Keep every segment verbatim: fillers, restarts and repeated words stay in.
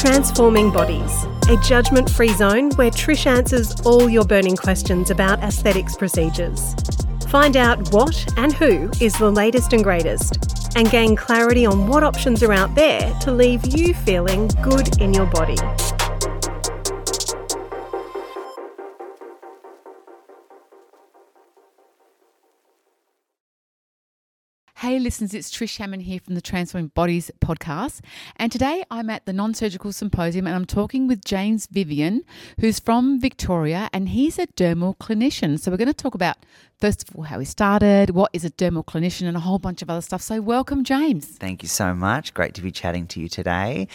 Transforming Bodies, a judgment-free zone where Trish answers all your burning questions about aesthetics procedures. Find out what and who is the latest and greatest, and gain clarity on what options are out there to leave you feeling good in your body. Hey listeners, it's Trish Hammond here from the Transforming Bodies podcast, and today I'm at the Non-Surgical Symposium and I'm talking with James Vivian, who's from Victoria, and he's a dermal clinician. So we're going to talk about, first of all, how he started, what is a dermal clinician, and a whole bunch of other stuff. So welcome, James. Thank you so much. Great to be chatting to you today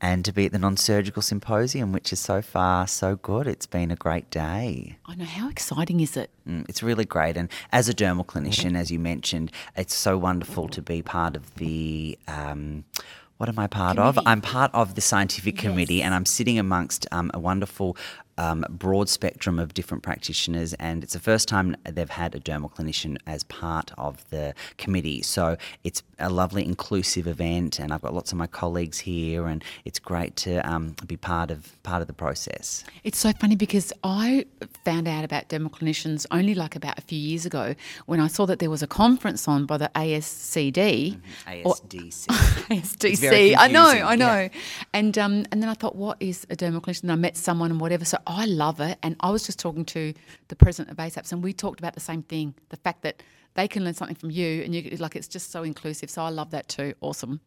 and to be at the Non-Surgical Symposium, which is so far so good. It's been a great day. I know. How exciting is it? Mm, it's really great. And as a dermal clinician, as you mentioned, it's so wonderful to be part of the um, – what am I part committee. of? I'm part of the scientific committee, yes. And I'm sitting amongst um, a wonderful um, broad spectrum of different practitioners, and it's the first time they've had a dermal clinician as part of the committee. So it's a lovely inclusive event, and I've got lots of my colleagues here, and it's great to um, be part of part of the process. It's so funny because I found out about dermal clinicians only like about a few years ago when I saw that there was a conference on by the A S C D. Mm-hmm. A S D C. Or, A S D C. I know, I know. Yeah. And um, and then I thought, what is a dermal clinician? And I met someone and whatever, so I love it. And I was just talking to the president of ASAPS and we talked about the same thing, the fact that they can learn something from you and you like it's just so inclusive. So I love that too. Awesome.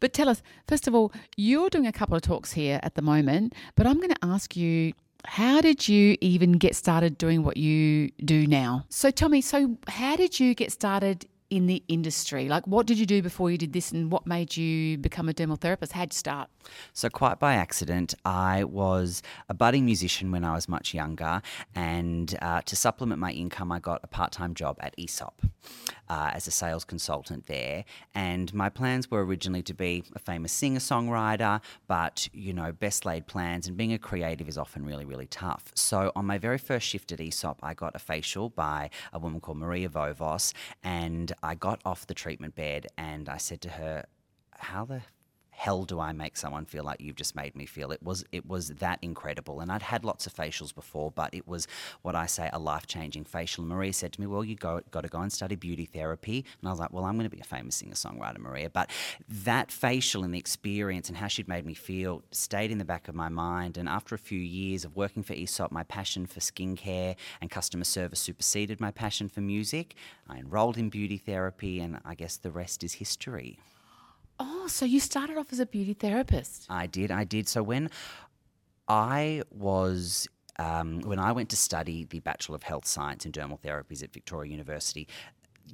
But tell us, first of all, you're doing a couple of talks here at the moment, but I'm going to ask you, how did you even get started doing what you do now? So tell me, so how did you get started in the industry? Like, what did you do before you did this, and what made you become a dermal therapist? How'd you start? So quite by accident, I was a budding musician when I was much younger, and uh, to supplement my income, I got a part-time job at Aesop uh, as a sales consultant there, and my plans were originally to be a famous singer-songwriter, but, you know, best laid plans, and being a creative is often really, really tough. So on my very first shift at Aesop, I got a facial by a woman called Maria Vovos, and I got off the treatment bed and I said to her, how the hell do I make someone feel like you've just made me feel? It was it was that incredible. And I'd had lots of facials before, but it was what I say, a life-changing facial. And Maria said to me, well, you go, got to go and study beauty therapy. And I was like, well, I'm going to be a famous singer-songwriter, Maria. But that facial and the experience and how she'd made me feel stayed in the back of my mind. And after a few years of working for Aesop, my passion for skincare and customer service superseded my passion for music. I enrolled in beauty therapy, and I guess the rest is history. Oh, so you started off as a beauty therapist. I did, I did. So when I was, um, when I went to study the Bachelor of Health Science in Dermal Therapies at Victoria University,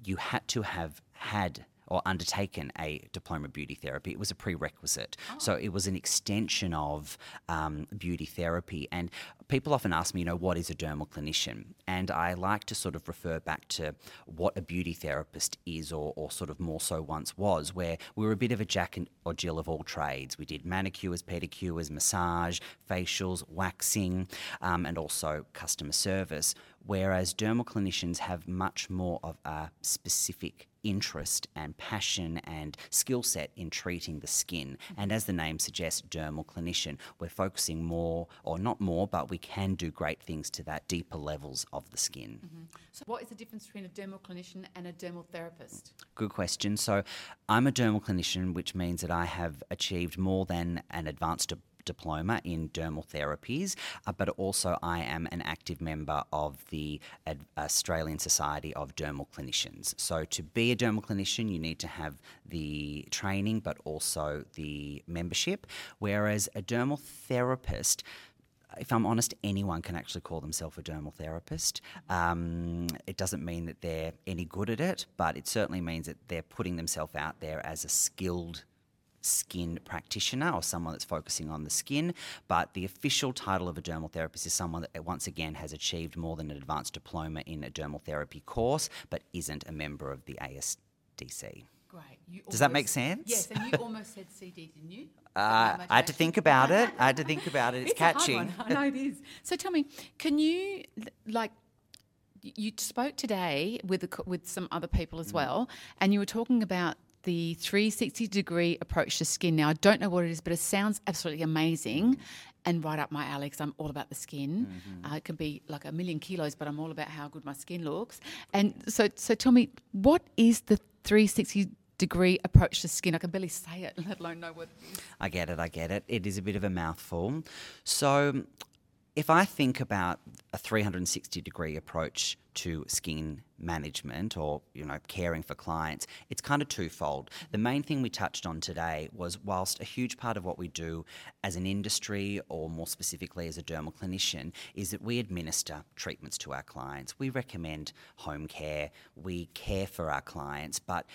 you had to have had or undertaken a diploma of beauty therapy. It was a prerequisite. Oh. So it was an extension of um, beauty therapy. And people often ask me, you know, what is a dermal clinician? And I like to sort of refer back to what a beauty therapist is, or, or sort of more so once was, where we were a bit of a Jack and, or Jill of all trades. We did manicures, pedicures, massage, facials, waxing, um, and also customer service. Whereas dermal clinicians have much more of a specific interest and passion and skill set in treating the skin. And as the name suggests, dermal clinician, we're focusing more, or not more, but we can do great things to that deeper levels of the skin. Mm-hmm. So what is the difference between a dermal clinician and a dermal therapist? Good question. So I'm a dermal clinician, which means that I have achieved more than an advanced diploma in dermal therapies, uh, but also I am an active member of the Ad- Australian Society of Dermal Clinicians. So to be a dermal clinician, you need to have the training, but also the membership, whereas a dermal therapist, if I'm honest, anyone can actually call themselves a dermal therapist. Um, it doesn't mean that they're any good at it, but it certainly means that they're putting themselves out there as a skilled skin practitioner, or someone that's focusing on the skin. But the official title of a dermal therapist is someone that once again has achieved more than an advanced diploma in a dermal therapy course but isn't a member of the A S D C. Great. You Does that make sense? Yes, and you almost said C D, didn't you? Uh, I had to think about it. I had to think about it. It's, it's catching. A hard one. I know it is. So tell me, can you, like, you spoke today with, the, with some other people as mm. well, and you were talking about the three sixty degree approach to skin. Now, I don't know what it is, but it sounds absolutely amazing and right up my alley, because I'm all about the skin. Mm-hmm. Uh, it can be like a million kilos, but I'm all about how good my skin looks. And so, so tell me, what is the three sixty degree approach to skin? I can barely say it, let alone know what it is. I get it, I get it. It is a bit of a mouthful. So if I think about a three sixty degree approach to skin management, or, you know, caring for clients, it's kind of twofold. The main thing we touched on today was, whilst a huge part of what we do as an industry, or more specifically as a dermal clinician, is that we administer treatments to our clients. We recommend home care, we care for our clients, but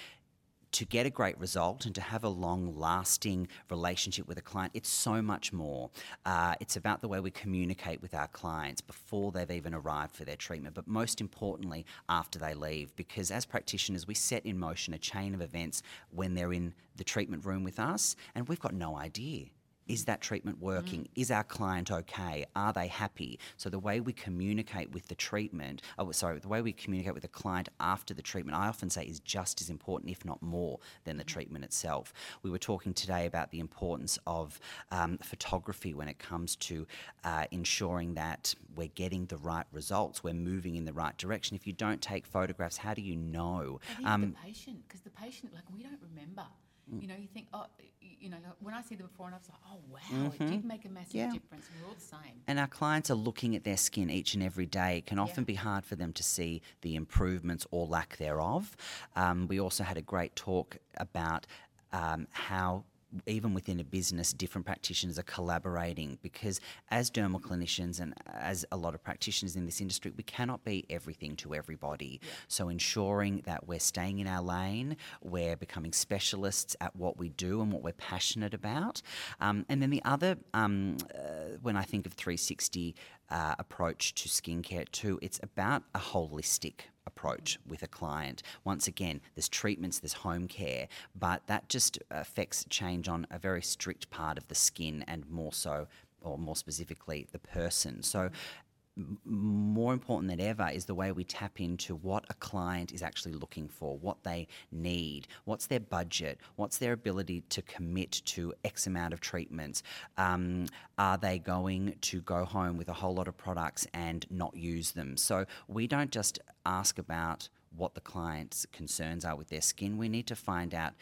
to get a great result and to have a long-lasting relationship with a client, it's so much more. Uh, it's about the way we communicate with our clients before they've even arrived for their treatment, but most importantly, after they leave, because as practitioners, we set in motion a chain of events when they're in the treatment room with us, and we've got no idea. Is that treatment working? Mm. Is our client okay? Are they happy? So the way we communicate with the treatment, oh, sorry, the way we communicate with the client after the treatment, I often say is just as important, if not more, than the mm. treatment itself. We were talking today about the importance of um, photography when it comes to uh, ensuring that we're getting the right results, we're moving in the right direction. If you don't take photographs, how do you know? I think um, the patient, because the patient, like, we don't remember. You know, you think, oh, you know, when I see the before and after, I was like, oh, wow, mm-hmm. it did make a massive yeah. difference. We're all the same. And our clients are looking at their skin each and every day. It can often yeah. be hard for them to see the improvements or lack thereof. Um, we also had a great talk about um, how, even within a business, different practitioners are collaborating, because as dermal clinicians and as a lot of practitioners in this industry, we cannot be everything to everybody. Yeah. So ensuring that we're staying in our lane, we're becoming specialists at what we do and what we're passionate about. Um, and then the other, um, uh, when I think of three sixty uh, approach to skincare too, it's about a holistic approach with a client. Once again, there's treatments, there's home care, but that just affects change on a very strict part of the skin, and more so, or more specifically, the person. So m- more important than ever is the way we tap into what a client is actually looking for, what they need, what's their budget, what's their ability to commit to X amount of treatments. Um, are they going to go home with a whole lot of products and not use them? So we don't just ask about what the client's concerns are with their skin. We need to find out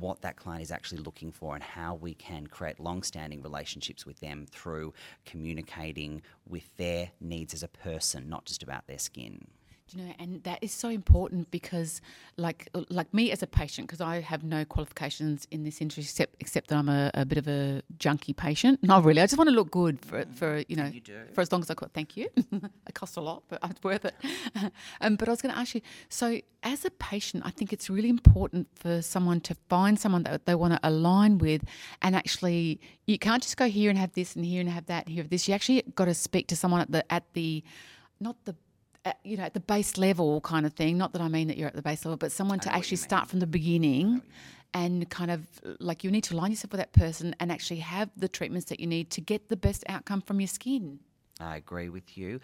what that client is actually looking for, and how we can create long-standing relationships with them through communicating with their needs as a person, not just about their skin. You know, and that is so important, because like like me as a patient, because I have no qualifications in this industry except, except that I'm a, a bit of a junkie patient. Not really. I just want to look good for, mm. for you know, you for as long as I could. Thank you. It costs a lot, but it's worth it. um, but I was going to ask you, so as a patient, I think it's really important for someone to find someone that they want to align with, and actually you can't just go here and have this and here and have that and here and this. You actually got to speak to someone at the, at the not the At, you know, at the base level kind of thing. Not that I mean that you're at the base level, but someone to actually start from the beginning, and kind of like, you need to align yourself with that person and actually have the treatments that you need to get the best outcome from your skin. I agree with you.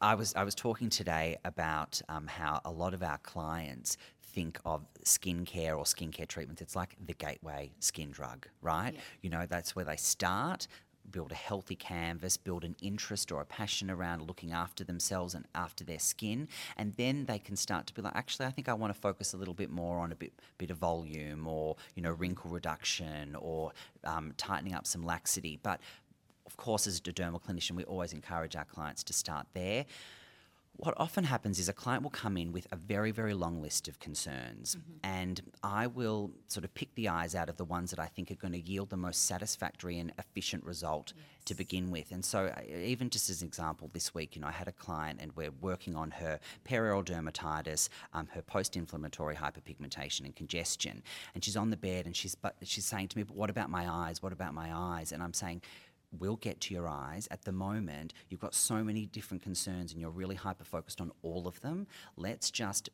I was I was talking today about um, how a lot of our clients think of skincare or skincare treatments. It's like the gateway skin drug, right? Yeah. You know, that's where they start. Build a healthy canvas, build an interest or a passion around looking after themselves and after their skin, and then they can start to be like, actually, I think I want to focus a little bit more on a bit bit of volume, or, you know, wrinkle reduction, or um, tightening up some laxity. But of course, as a dermal clinician, we always encourage our clients to start there. What often happens is a client will come in with a very, very long list of concerns, mm-hmm. and I will sort of pick the eyes out of the ones that I think are going to yield the most satisfactory and efficient result yes. to begin with. And so even just as an example, this week, you know, I had a client and we're working on her perioral dermatitis, um, her post-inflammatory hyperpigmentation and congestion. And she's on the bed and she's but she's saying to me, but what about my eyes? What about my eyes? And I'm saying, we'll get to your eyes. At the moment, you've got so many different concerns and you're really hyper-focused on all of them. Let's just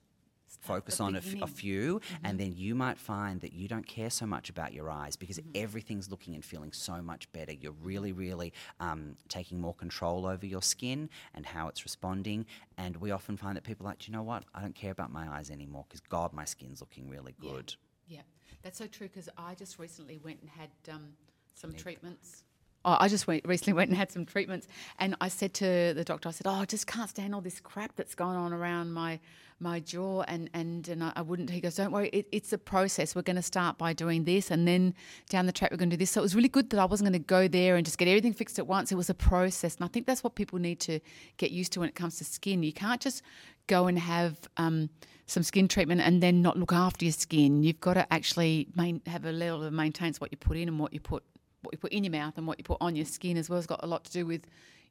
focus on a, f- a few, mm-hmm. and then you might find that you don't care so much about your eyes because mm-hmm. everything's looking and feeling so much better. You're really, really um, taking more control over your skin and how it's responding. And we often find that people are like, do you know what? I don't care about my eyes anymore because, God, my skin's looking really good. Yeah, yeah. That's so true because I just recently went and had um, some Lip. treatments. Oh, I just went, recently went and had some treatments, and I said to the doctor, I said, oh, I just can't stand all this crap that's going on around my my jaw, and and, and I, I wouldn't. He goes, don't worry, it, it's a process. We're going to start by doing this, and then down the track we're going to do this. So it was really good that I wasn't going to go there and just get everything fixed at once. It was a process, and I think that's what people need to get used to when it comes to skin. You can't just go and have um, some skin treatment and then not look after your skin. You've got to actually main, have a level of maintenance, what you put in and what you put what you put in your mouth and what you put on your skin as well has got a lot to do with,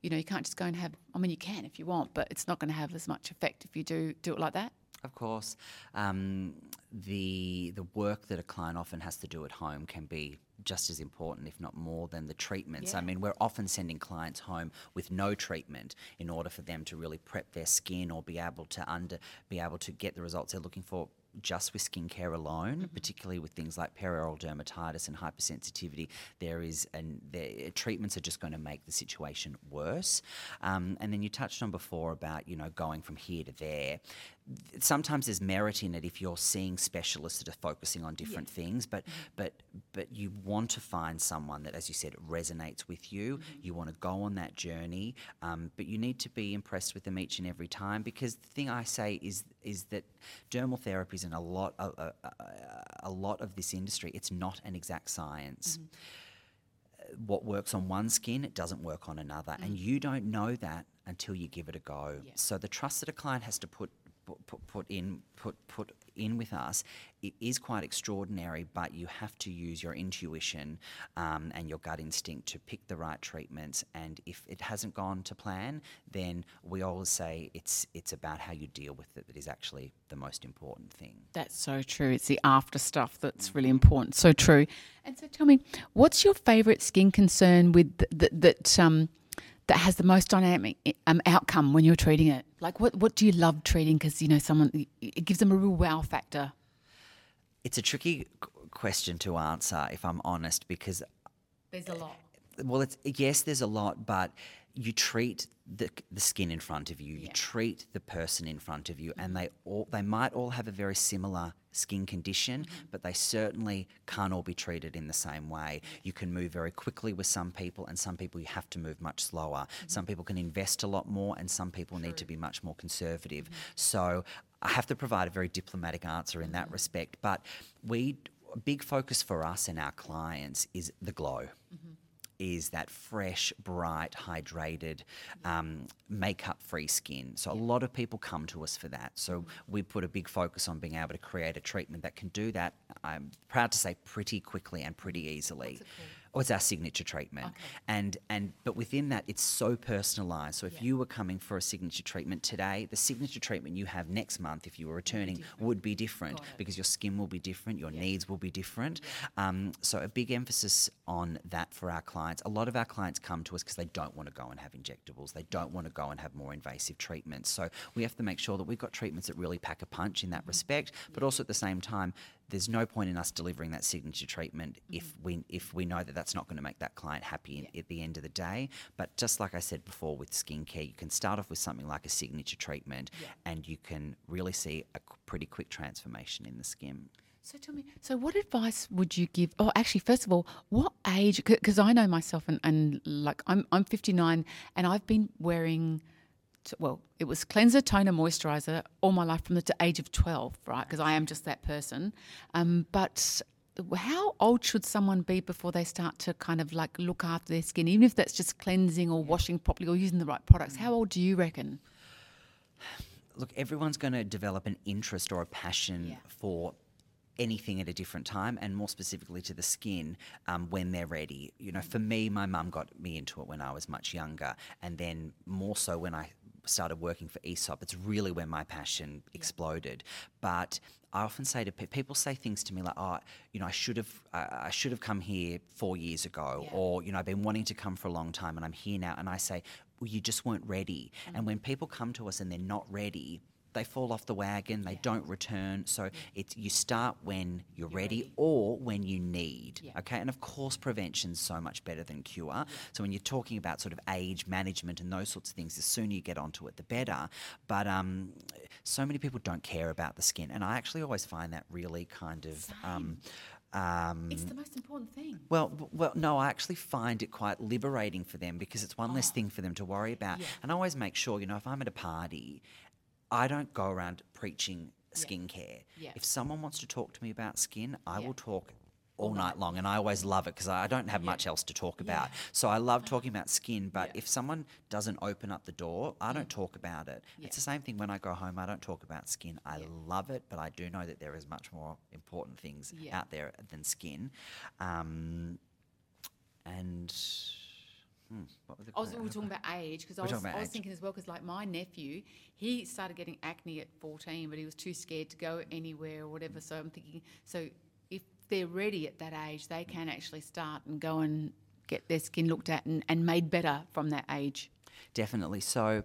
you know, you can't just go and have, I mean, you can if you want, but it's not going to have as much effect if you do do it like that. Of course. Um, the the work that a client often has to do at home can be just as important, if not more, than the treatments. Yeah. I mean, we're often sending clients home with no treatment in order for them to really prep their skin or be able to under be able to get the results they're looking for just with skincare alone, mm-hmm. particularly with things like perioral dermatitis and hypersensitivity. There is, and the treatments are just going to make the situation worse. Um, and then you touched on before about, you know, going from here to there. Sometimes there's merit in it if you're seeing specialists that are focusing on different yeah. things, but mm-hmm. but but you want to find someone that, as you said, resonates with you. Mm-hmm. You want to go on that journey, um, but you need to be impressed with them each and every time, because the thing I say is is that dermal therapies and a lot of, a, a, a lot of this industry, it's not an exact science. Mm-hmm. What works on one skin, it doesn't work on another, mm-hmm. and you don't know that until you give it a go. Yeah. So the trust that a client has to put Put, put in put put in with us, it is quite extraordinary, but you have to use your intuition um, and your gut instinct to pick the right treatments. And if it hasn't gone to plan, then we always say it's it's about how you deal with it that is actually the most important thing. That's so true. It's the after stuff that's really important. So true. And so tell me, what's your favourite skin concern with th- th- that um that has the most dynamic um, outcome when you're treating it? Like what, what do you love treating? Because, you know, someone, it gives them a real wow factor. It's a tricky question to answer, if I'm honest, because... There's a lot. Well, it's yes, there's a lot, but you treat the the skin in front of you, yeah. you treat the person in front of you, mm-hmm. and they all they might all have a very similar skin condition, mm-hmm. but they certainly can't all be treated in the same way. You can move very quickly with some people, and some people you have to move much slower. Mm-hmm. Some people can invest a lot more, and some people True. Need to be much more conservative. Mm-hmm. So I have to provide a very diplomatic answer in mm-hmm. that respect, but we a big focus for us and our clients is the glow. Mm-hmm. Is that fresh, bright, hydrated, um, makeup-free skin. So yeah. a lot of people come to us for that. So mm-hmm. we put a big focus on being able to create a treatment that can do that, I'm proud to say, pretty quickly and pretty easily. Or it's our signature treatment. Okay. And and but within that, it's so personalised. So if yeah. you were coming for a signature treatment today, the signature treatment you have next month, if you were returning, would be different, would be different because your skin will be different, your yeah. needs will be different. Yeah. Um, so a big emphasis on that for our clients. A lot of our clients come to us because they don't want to go and have injectables. They don't want to go and have more invasive treatments. So we have to make sure that we've got treatments that really pack a punch in that mm-hmm. respect, but yeah. also at the same time, there's no point in us delivering that signature treatment mm-hmm. if we if we know that that's not going to make that client happy in, yeah. at the end of the day. But just like I said before with skincare, you can start off with something like a signature treatment yeah. and you can really see a pretty quick transformation in the skin. So tell me, so what advice would you give? Oh, actually, first of all, what age? Because I know myself and, and like I'm I'm fifty-nine and I've been wearing... Well, it was cleanser, toner, moisturiser all my life from the age of twelve, right? Because I am just that person. Um, but how old should someone be before they start to kind of like look after their skin, even if that's just cleansing or washing properly or using the right products? How old do you reckon? Look, everyone's going to develop an interest or a passion yeah. for anything at a different time, and more specifically to the skin um, when they're ready. You know, for me, my mum got me into it when I was much younger, and then more so when I started working for Aesop. It's really where my passion yeah. exploded. But I often say to pe- people say things to me like, "Oh, you know, I should have, uh, I should have come here four years ago," yeah. or you know, "I've been wanting to come for a long time, and I'm here now." And I say, "Well, you just weren't ready." Mm-hmm. And when people come to us and they're not ready, they fall off the wagon, they yeah. don't return. So yeah. it's you start when you're, you're ready, ready or when you need. Yeah. Okay, and of course prevention's so much better than cure. Yeah. So when you're talking about sort of age management and those sorts of things, the sooner you get onto it, the better. But um, so many people don't care about the skin, and I actually always find that really kind of. Um, Um, it's the most important thing. Well, well, no, I actually find it quite liberating for them because it's one oh. less thing for them to worry about. Yeah. And I always make sure, you know, if I'm at a party, I don't go around preaching skincare. Yeah. Yeah. If someone wants to talk to me about skin, I yeah. will talk all night long, and I always love it because I don't have yeah. much else to talk about. Yeah. So I love talking about skin, but yeah. if someone doesn't open up the door, I don't yeah. talk about it. Yeah. It's the same thing when I go home. I don't talk about skin. I yeah. love it, but I do know that there is much more important things yeah. out there than skin. Um, and hmm, what was the question? We were talking about age because I was, I was thinking as well because like my nephew, he started getting acne at fourteen, but he was too scared to go anywhere or whatever. So I'm thinking, so they're ready at that age, they can actually start and go and get their skin looked at and, and made better from that age. Definitely. So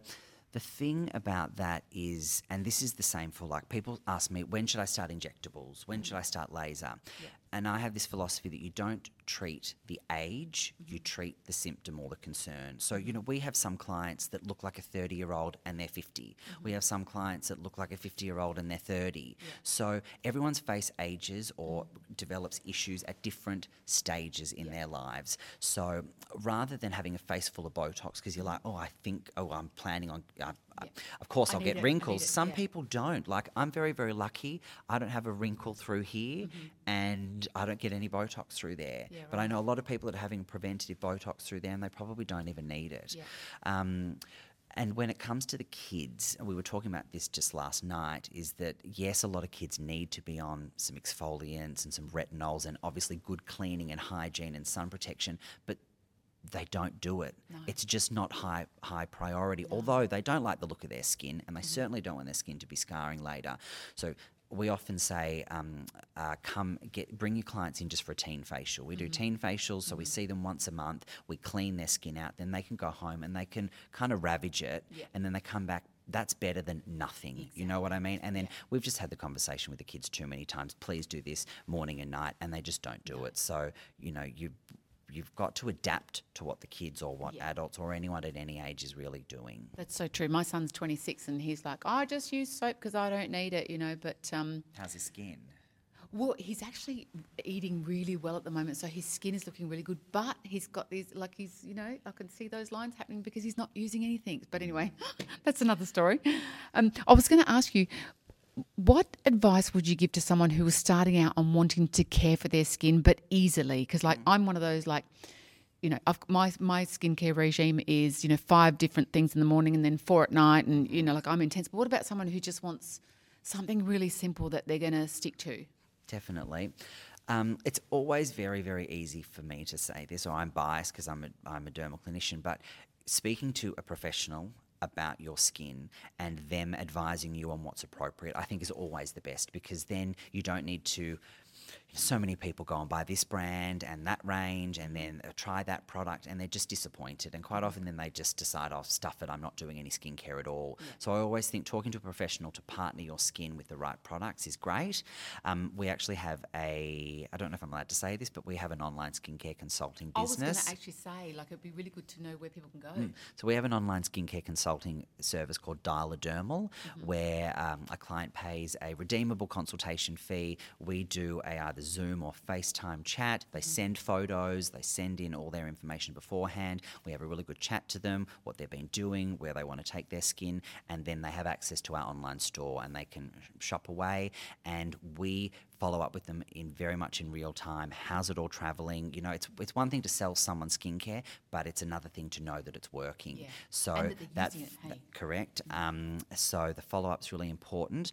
the thing about that is, and this is the same for like people ask me, when should I start injectables? When should I start laser? Yeah. And I have this philosophy that you don't treat the age, mm-hmm. you treat the symptom or the concern. So, you know, we have some clients that look like a thirty-year-old and they're fifty. Mm-hmm. We have some clients that look like a fifty-year-old and they're thirty. Yeah. So everyone's face ages or mm-hmm. develops issues at different stages in yeah. their lives. So rather than having a face full of Botox because you're like, oh, I think, oh, I'm planning on, I, yeah. I, of course I I'll get it. Wrinkles. Some yeah. people don't. Like I'm very, very lucky. I don't have a wrinkle through here mm-hmm. and I don't get any Botox through there. Yeah, right. But I know a lot of people that are having preventative Botox through there and they probably don't even need it. Yeah. Um, and when it comes to the kids, and we were talking about this just last night, is that, yes, a lot of kids need to be on some exfoliants and some retinols and obviously good cleaning and hygiene and sun protection, but they don't do it. No. It's just not high high priority, no. although they don't like the look of their skin and they mm-hmm. certainly don't want their skin to be scarring later. So we often say, um, uh, come get, bring your clients in just for a teen facial. We mm-hmm. do teen facials, so mm-hmm. we see them once a month, we clean their skin out, then they can go home and they can kind of ravage it yeah. and then they come back. That's better than nothing, exactly. you know what I mean? And then yeah. we've just had the conversation with the kids too many times, please do this morning and night, and they just don't do no. it. So, you know, you, you've got to adapt to what the kids or what yeah. adults or anyone at any age is really doing. That's so true. My son's twenty-six and he's like, I just use soap because I don't need it, you know, but... Um, how's his skin? Well, he's actually eating really well at the moment, so his skin is looking really good, but he's got these, like he's, you know, I can see those lines happening because he's not using anything. But anyway, that's another story. Um, I was going to ask you, what advice would you give to someone who is starting out on wanting to care for their skin but easily? Because, like, I'm one of those, like, you know, I've, my my skincare regime is, you know, five different things in the morning and then four at night and, you know, like, I'm intense. But what about someone who just wants something really simple that they're going to stick to? Definitely. Um, it's always very, very easy for me to say this, or I'm biased because I'm a, I'm a dermal clinician, but speaking to a professional about your skin and them advising you on what's appropriate, I think is always the best, because then you don't need to, so many people go and buy this brand and that range and then try that product and they're just disappointed, and quite often then they just decide, oh, stuff it, I'm not doing any skincare at all. Yeah. So I always think talking to a professional to partner your skin with the right products is great. Um, we actually have a, I don't know if I'm allowed to say this, but we have an online skincare consulting business. I was going to actually say, like, it'd be really good to know where people can go. Mm. So we have an online skincare consulting service called Dialodermal, mm-hmm. where um, a client pays a redeemable consultation fee. We do a either Zoom or FaceTime chat. They mm-hmm. send photos, they send in all their information beforehand. We have a really good chat to them, what they've been doing, where they want to take their skin, and then they have access to our online store and they can shop away, and we follow up with them in very much in real time. How's it all travelling? You know, it's it's one thing to sell someone skincare, but it's another thing to know that it's working. Yeah. So and that they're that's using it, hey. Correct. Mm-hmm. Um, so the follow-up's really important.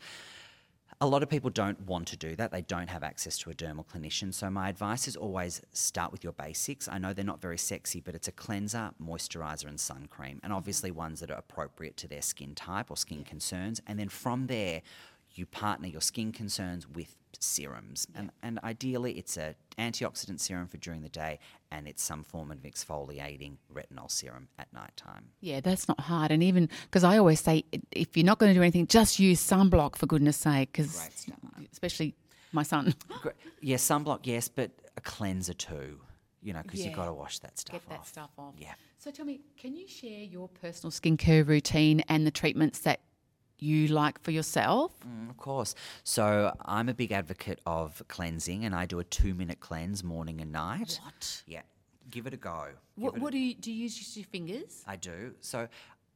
A lot of people don't want to do that. They don't have access to a dermal clinician. So my advice is always start with your basics. I know they're not very sexy, but it's a cleanser, moisturiser and sun cream, and obviously ones that are appropriate to their skin type or skin concerns. And then from there, you partner your skin concerns with serums. Yeah. And, and ideally it's an antioxidant serum for during the day, and it's some form of exfoliating retinol serum at night time. Yeah, that's not hard. And even because I always say, if you're not going to do anything, just use sunblock, for goodness sake, because especially my son. Yeah, sunblock, yes, but a cleanser too, you know, because yeah. you've got to wash that stuff Get off. Get that stuff off. Yeah. So tell me, can you share your personal skincare routine and the treatments that you like for yourself? Mm, of course. So I'm a big advocate of cleansing, and I do a two-minute cleanse morning and night. What? Yeah. Give it a go. What, it what a, do you do? You use your fingers? I do. So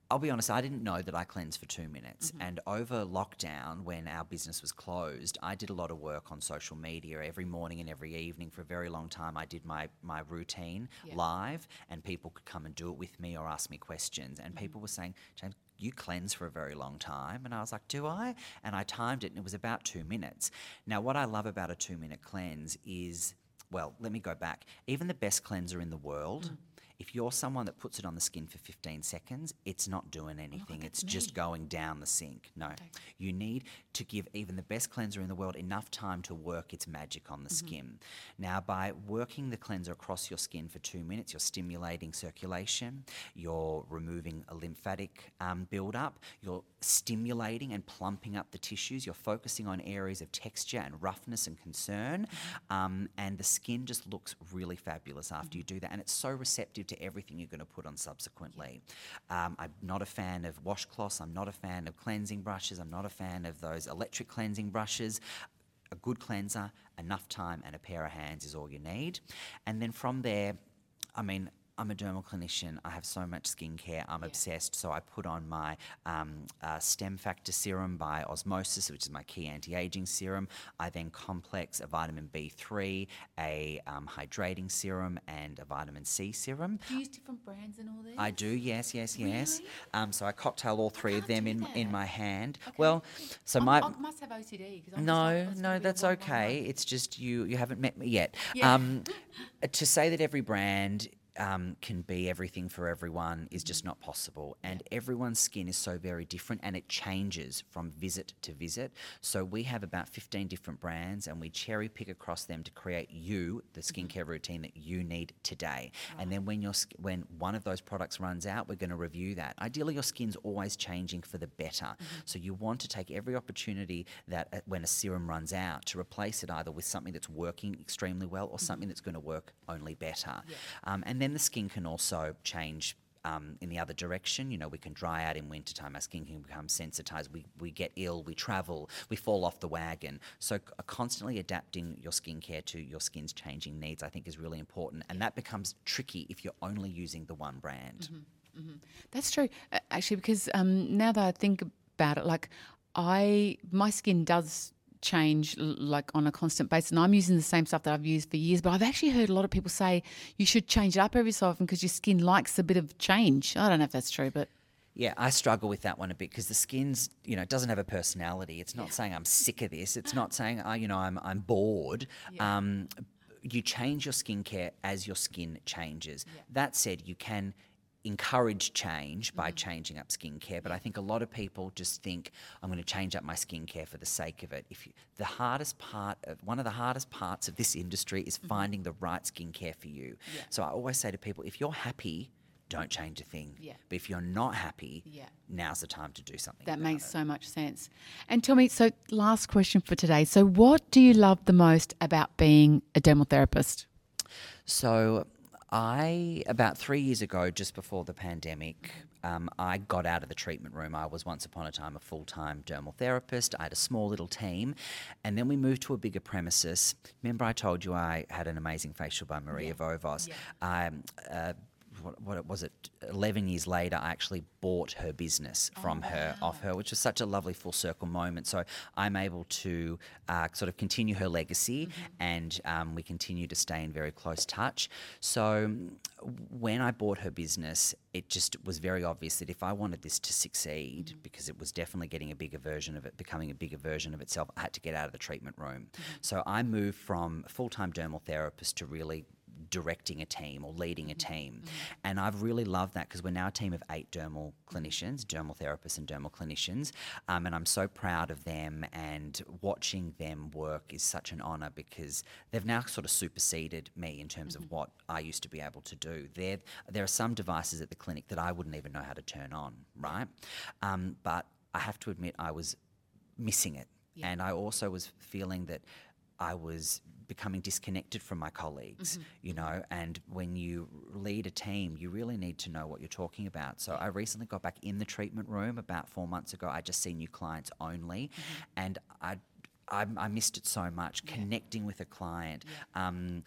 I'll be honest, I didn't know that I cleansed for two minutes. Mm-hmm. And over lockdown, when our business was closed, I did a lot of work on social media every morning and every evening. For a very long time, I did my, my routine yeah. live, and people could come and do it with me or ask me questions. And mm-hmm. people were saying, James, you cleanse for a very long time. And I was like, do I? And I timed it, and it was about two minutes. Now, what I love about a two-minute cleanse is, well, let me go back. Even the best cleanser in the world, mm. if you're someone that puts it on the skin for fifteen seconds, it's not doing anything. Oh, it's me. Just going down the sink. No, okay. You need to give even the best cleanser in the world enough time to work its magic on the mm-hmm. skin. Now, by working the cleanser across your skin for two minutes, you're stimulating circulation, you're removing a lymphatic um, build-up, you're stimulating and plumping up the tissues, you're focusing on areas of texture and roughness and concern, mm-hmm. um, and the skin just looks really fabulous after mm-hmm. you do that, and it's so receptive to everything you're going to put on subsequently. Um, I'm not a fan of washcloths. I'm not a fan of cleansing brushes. I'm not a fan of those electric cleansing brushes. A good cleanser, enough time, and a pair of hands is all you need. And then from there, I mean, I'm a dermal clinician. I have so much skincare. I'm yeah. obsessed. So I put on my um, uh, Stem Factor Serum by Osmosis, which is my key anti-aging serum. I then complex a vitamin B three, a um, hydrating serum, and a vitamin C serum. Do you use different brands and all this? I do, yes, yes, yes. Really? Um, so I cocktail all three I of them in, in my hand. Okay. Well, so I'm, my... I must have O C D. Cause I'm no, just, no, that's okay. One. It's just you you haven't met me yet. Yeah. Um, to say that every brand... Um, can be everything for everyone is just not possible, and yeah. everyone's skin is so very different, and it changes from visit to visit. So we have about fifteen different brands, and we cherry pick across them to create you the skincare routine that you need today. Wow. And then when your when one of those products runs out, we're going to review that. Ideally, your skin's always changing for the better, mm-hmm. so you want to take every opportunity that uh, when a serum runs out to replace it either with something that's working extremely well or mm-hmm. something that's going to work only better. Yeah. Um, and then the skin can also change um, in the other direction. You know, we can dry out in wintertime, our skin can become sensitized, we, we get ill, we travel, we fall off the wagon. So c- constantly adapting your skincare to your skin's changing needs, I think, is really important. And that becomes tricky if you're only using the one brand. Mm-hmm, mm-hmm. That's true, uh, actually, because um, now that I think about it, like I, my skin does change like on a constant basis, and I'm using the same stuff that I've used for years, but I've actually heard a lot of people say you should change it up every so often because your skin likes a bit of change. I don't know if that's true, but yeah, I struggle with that one a bit because the skin's, you know, it doesn't have a personality. It's not yeah. saying I'm sick of this. It's not saying, oh, you know, I'm I'm bored. Yeah. Um, you change your skincare as your skin changes. Yeah. That said, you can encourage change by mm-hmm. changing up skincare, but I think a lot of people just think I'm going to change up my skincare for the sake of it. If you, the hardest part of one of the hardest parts of this industry is mm-hmm. finding the right skincare for you. Yeah. So I always say to people, if you're happy, don't change a thing. Yeah. But if you're not happy, yeah. now's the time to do something. That about makes it. So much sense. And tell me, so last question for today. So what do you love the most about being a dermal therapist? So I, about three years ago, just before the pandemic, um, I got out of the treatment room. I was once upon a time a full-time dermal therapist. I had a small little team, and then we moved to a bigger premises. Remember I told you I had an amazing facial by Maria yeah. Vovos. Yeah. Um, uh, What, what was it, eleven years later, I actually bought her business from oh, her, wow. off her, which was such a lovely full circle moment. So I'm able to uh, sort of continue her legacy mm-hmm. and um, we continue to stay in very close touch. So when I bought her business, it just was very obvious that if I wanted this to succeed, mm-hmm. because it was definitely getting a bigger version of it, becoming a bigger version of itself, I had to get out of the treatment room. Mm-hmm. So I moved from full-time dermal therapist to really directing a team or leading a team. Mm-hmm. And I've really loved that, because we're now a team of eight dermal clinicians, dermal therapists and dermal clinicians, um, and I'm so proud of them, and watching them work is such an honour, because they've now sort of superseded me in terms mm-hmm. of what I used to be able to do. There, there are some devices at the clinic that I wouldn't even know how to turn on, right? Um, but I have to admit I was missing it. Yeah. And I also was feeling that I was becoming disconnected from my colleagues, mm-hmm. you know, and when you lead a team, you really need to know what you're talking about. So I recently got back in the treatment room about four months ago. I just see new clients only, mm-hmm. and I I, I missed it so much, yeah. connecting with a client. Yeah. Um,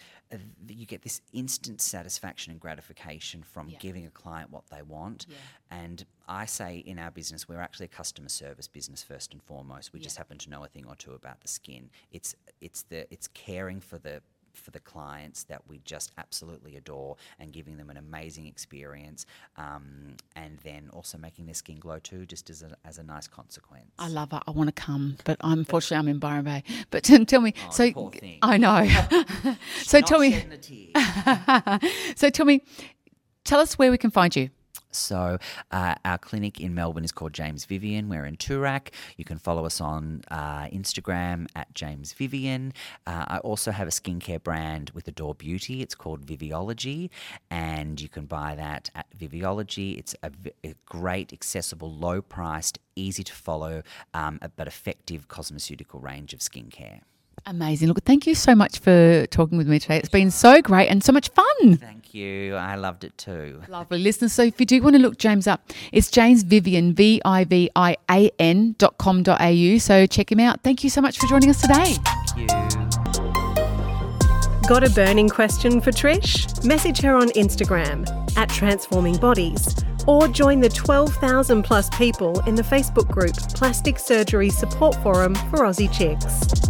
you get this instant satisfaction and gratification from yeah. giving a client what they want. Yeah. And I say in our business, we're actually a customer service business first and foremost. We yeah. just happen to know a thing or two about the skin. It's it's the it's caring for the for the clients that we just absolutely adore, and giving them an amazing experience, um, and then also making their skin glow too, just as a, as a nice consequence. I love it. I want to come, but I'm, unfortunately I'm in Byron Bay. But tell me, oh, so poor thing. I know. so tell me. so tell me, tell us where we can find you. So uh, our clinic in Melbourne is called James Vivian. We're in Toorak. You can follow us on uh, Instagram at James Vivian. Uh, I also have a skincare brand with Adore Beauty. It's called Viviology, and you can buy that at Viviology. It's a, a great, accessible, low-priced, easy-to-follow um, but effective cosmeceutical range of skincare. Amazing. Look, thank you so much for talking with me today. It's been so great and so much fun. Thank you. I loved it too. Lovely. Listeners, so if you do want to look James up, it's James Vivian, V I V I A N dot com dot au. So check him out. Thank you so much for joining us today. Thank you. Got a burning question for Trish? Message her on Instagram at Transforming Bodies, or join the twelve thousand plus people in the Facebook group Plastic Surgery Support Forum for Aussie Chicks.